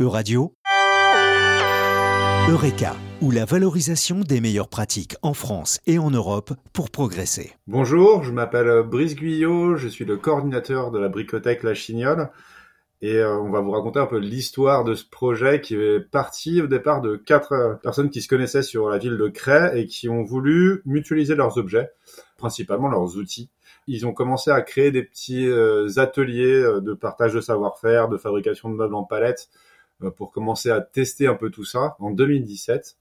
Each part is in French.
Euradio, Eureka, ou la valorisation des meilleures pratiques en France et en Europe pour progresser. Bonjour, je m'appelle Brice Guyot, je suis le coordinateur de la bricothèque La Chignole et on va vous raconter un peu l'histoire de ce projet qui est parti au départ de 4 personnes qui se connaissaient sur la ville de Cray et qui ont voulu mutualiser leurs objets, principalement leurs outils. Ils ont commencé à créer des petits ateliers de partage de savoir-faire, de fabrication de meubles en palette, pour commencer à tester un peu tout ça en 2017.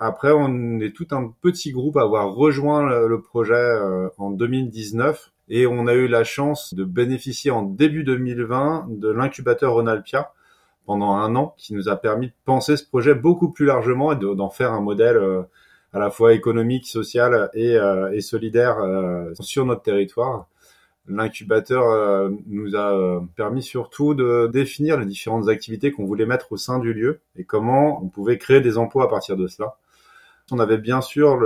Après, on est tout un petit groupe à avoir rejoint le projet en 2019 et on a eu la chance de bénéficier en début 2020 de l'incubateur Ronalpia pendant 1 an qui nous a permis de penser ce projet beaucoup plus largement et d'en faire un modèle à la fois économique, social et solidaire sur notre territoire. L'incubateur nous a permis surtout de définir les différentes activités qu'on voulait mettre au sein du lieu et comment on pouvait créer des emplois à partir de cela. On avait bien sûr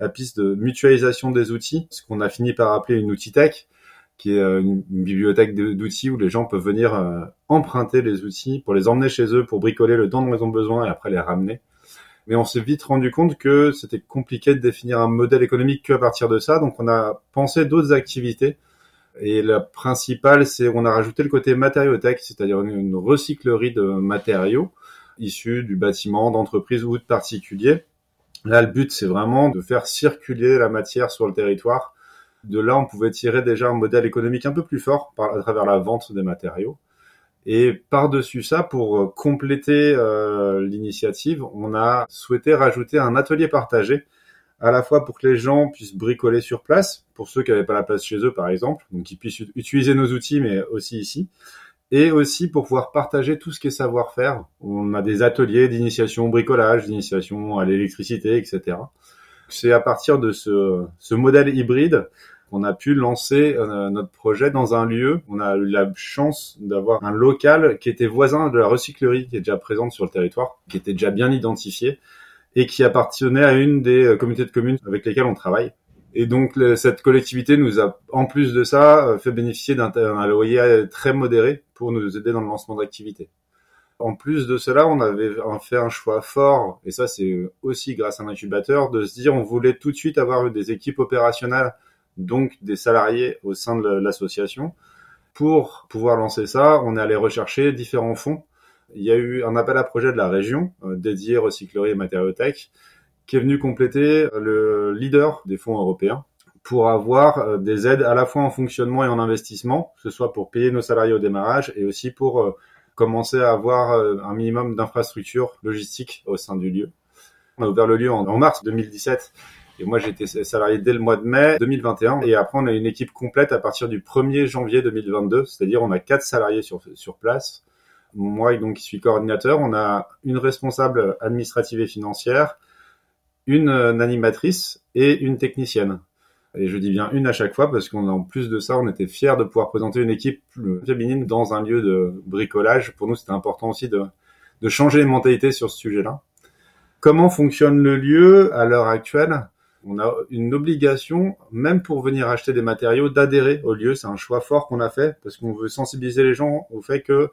la piste de mutualisation des outils, ce qu'on a fini par appeler une outitech, qui est une bibliothèque d'outils où les gens peuvent venir emprunter les outils pour les emmener chez eux, pour bricoler le temps dont ils ont besoin et après les ramener. Mais on s'est vite rendu compte que c'était compliqué de définir un modèle économique qu'à partir de ça, donc on a pensé d'autres activités. Et la principale, c'est on a rajouté le côté matériothèque, c'est-à-dire une recyclerie de matériaux issus du bâtiment, d'entreprises ou de particuliers. Là, le but, c'est vraiment de faire circuler la matière sur le territoire. De là, on pouvait tirer déjà un modèle économique un peu plus fort à travers la vente des matériaux. Et par-dessus ça, pour compléter l'initiative, on a souhaité rajouter un atelier partagé, à la fois pour que les gens puissent bricoler sur place, pour ceux qui n'avaient pas la place chez eux par exemple, donc qu'ils puissent utiliser nos outils mais aussi ici, et aussi pour pouvoir partager tout ce qui est savoir-faire. On a des ateliers d'initiation au bricolage, d'initiation à l'électricité, etc. C'est à partir de ce modèle hybride qu'on a pu lancer notre projet dans un lieu. On a eu la chance d'avoir un local qui était voisin de la recyclerie qui est déjà présente sur le territoire, qui était déjà bien identifiée, et qui appartenait à une des communautés de communes avec lesquelles on travaille. Et donc, cette collectivité nous a, en plus de ça, fait bénéficier d'un loyer très modéré pour nous aider dans le lancement d'activités. En plus de cela, on avait fait un choix fort, et ça, c'est aussi grâce à l'incubateur, de se dire on voulait tout de suite avoir des équipes opérationnelles, donc des salariés au sein de l'association. Pour pouvoir lancer ça, on est allé rechercher différents fonds. Il y a eu un appel à projet de la région dédié recyclerie et matériothèque qui est venu compléter le leader des fonds européens pour avoir des aides à la fois en fonctionnement et en investissement, que ce soit pour payer nos salariés au démarrage et aussi pour commencer à avoir un minimum d'infrastructures logistiques au sein du lieu. On a ouvert le lieu en mars 2017 et moi j'étais salarié dès le mois de mai 2021 et après on a une équipe complète à partir du 1er janvier 2022, c'est-à-dire on a 4 salariés sur place. Moi, donc, qui suis coordinateur, on a une responsable administrative et financière, une animatrice et une technicienne. Et je dis bien une à chaque fois parce qu'en plus de ça, on était fiers de pouvoir présenter une équipe féminine dans un lieu de bricolage. Pour nous, c'était important aussi de changer les mentalités sur ce sujet-là. Comment fonctionne le lieu à l'heure actuelle ? On a une obligation, même pour venir acheter des matériaux, d'adhérer au lieu. C'est un choix fort qu'on a fait parce qu'on veut sensibiliser les gens au fait que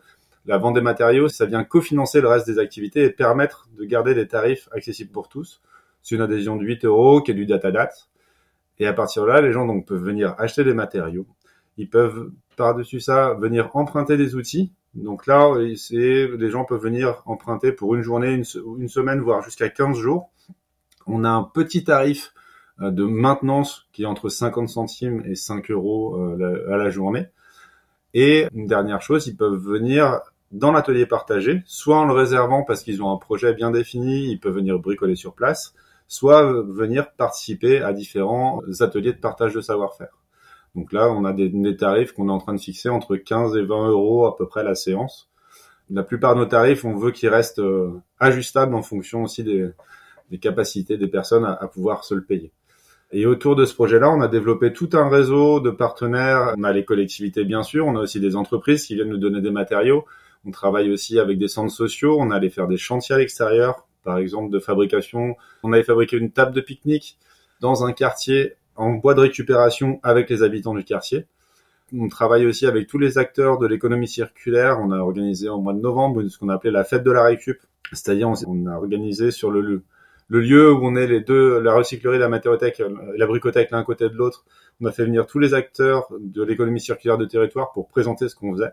la vente des matériaux, ça vient cofinancer le reste des activités et permettre de garder des tarifs accessibles pour tous. C'est une adhésion de 8 € qui est du date à date. Et à partir de là, les gens donc peuvent venir acheter des matériaux. Ils peuvent, par-dessus ça, venir emprunter des outils. Donc là, les gens peuvent venir emprunter pour une journée, une semaine, voire jusqu'à 15 jours. On a un petit tarif de maintenance qui est entre 50 centimes et 5 € à la journée. Et une dernière chose, ils peuvent venir dans l'atelier partagé, soit en le réservant parce qu'ils ont un projet bien défini, ils peuvent venir bricoler sur place, soit venir participer à différents ateliers de partage de savoir-faire. Donc là, on a des tarifs qu'on est en train de fixer entre 15 et 20 € à peu près la séance. La plupart de nos tarifs, on veut qu'ils restent ajustables en fonction aussi des capacités des personnes à pouvoir se le payer. Et autour de ce projet-là, on a développé tout un réseau de partenaires. On a les collectivités, bien sûr. On a aussi des entreprises qui viennent nous donner des matériaux. On travaille aussi avec des centres sociaux. On allait faire des chantiers à l'extérieur, par exemple de fabrication. On allait fabriquer une table de pique-nique dans un quartier en bois de récupération avec les habitants du quartier. on travaille aussi avec tous les acteurs de l'économie circulaire. On a organisé au mois de novembre ce qu'on a appelé la fête de la récup. C'est-à-dire, on a organisé sur le lieu où on est les deux, la recyclerie, la matériothèque, la bricothèque l'un côté de l'autre. On a fait venir tous les acteurs de l'économie circulaire de territoire pour présenter ce qu'on faisait.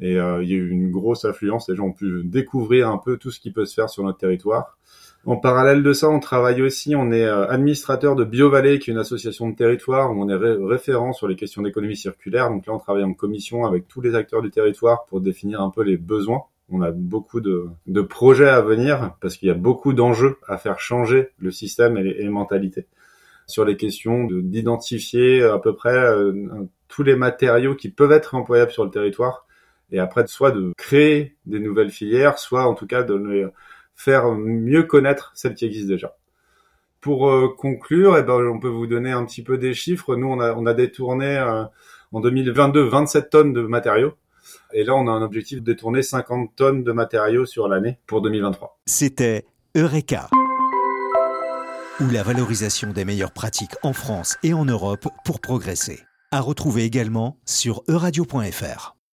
Et il y a eu une grosse affluence. Les gens ont pu découvrir un peu tout ce qui peut se faire sur notre territoire. En parallèle de ça, on travaille aussi, on est administrateur de BioVallée, qui est une association de territoire où on est référent sur les questions d'économie circulaire. Donc là, on travaille en commission avec tous les acteurs du territoire pour définir un peu les besoins. On a beaucoup de projets à venir parce qu'il y a beaucoup d'enjeux à faire changer le système et les mentalités. Sur les questions d'identifier à peu près tous les matériaux qui peuvent être employables sur le territoire et après soit de créer des nouvelles filières, soit en tout cas de les faire mieux connaître celles qui existent déjà. Pour conclure, on peut vous donner un petit peu des chiffres. Nous, on a détourné en 2022 27 tonnes de matériaux. Et là, on a un objectif de détourner 50 tonnes de matériaux sur l'année pour 2023. C'était Eureka, ou la valorisation des meilleures pratiques en France et en Europe pour progresser. À retrouver également sur euradio.fr.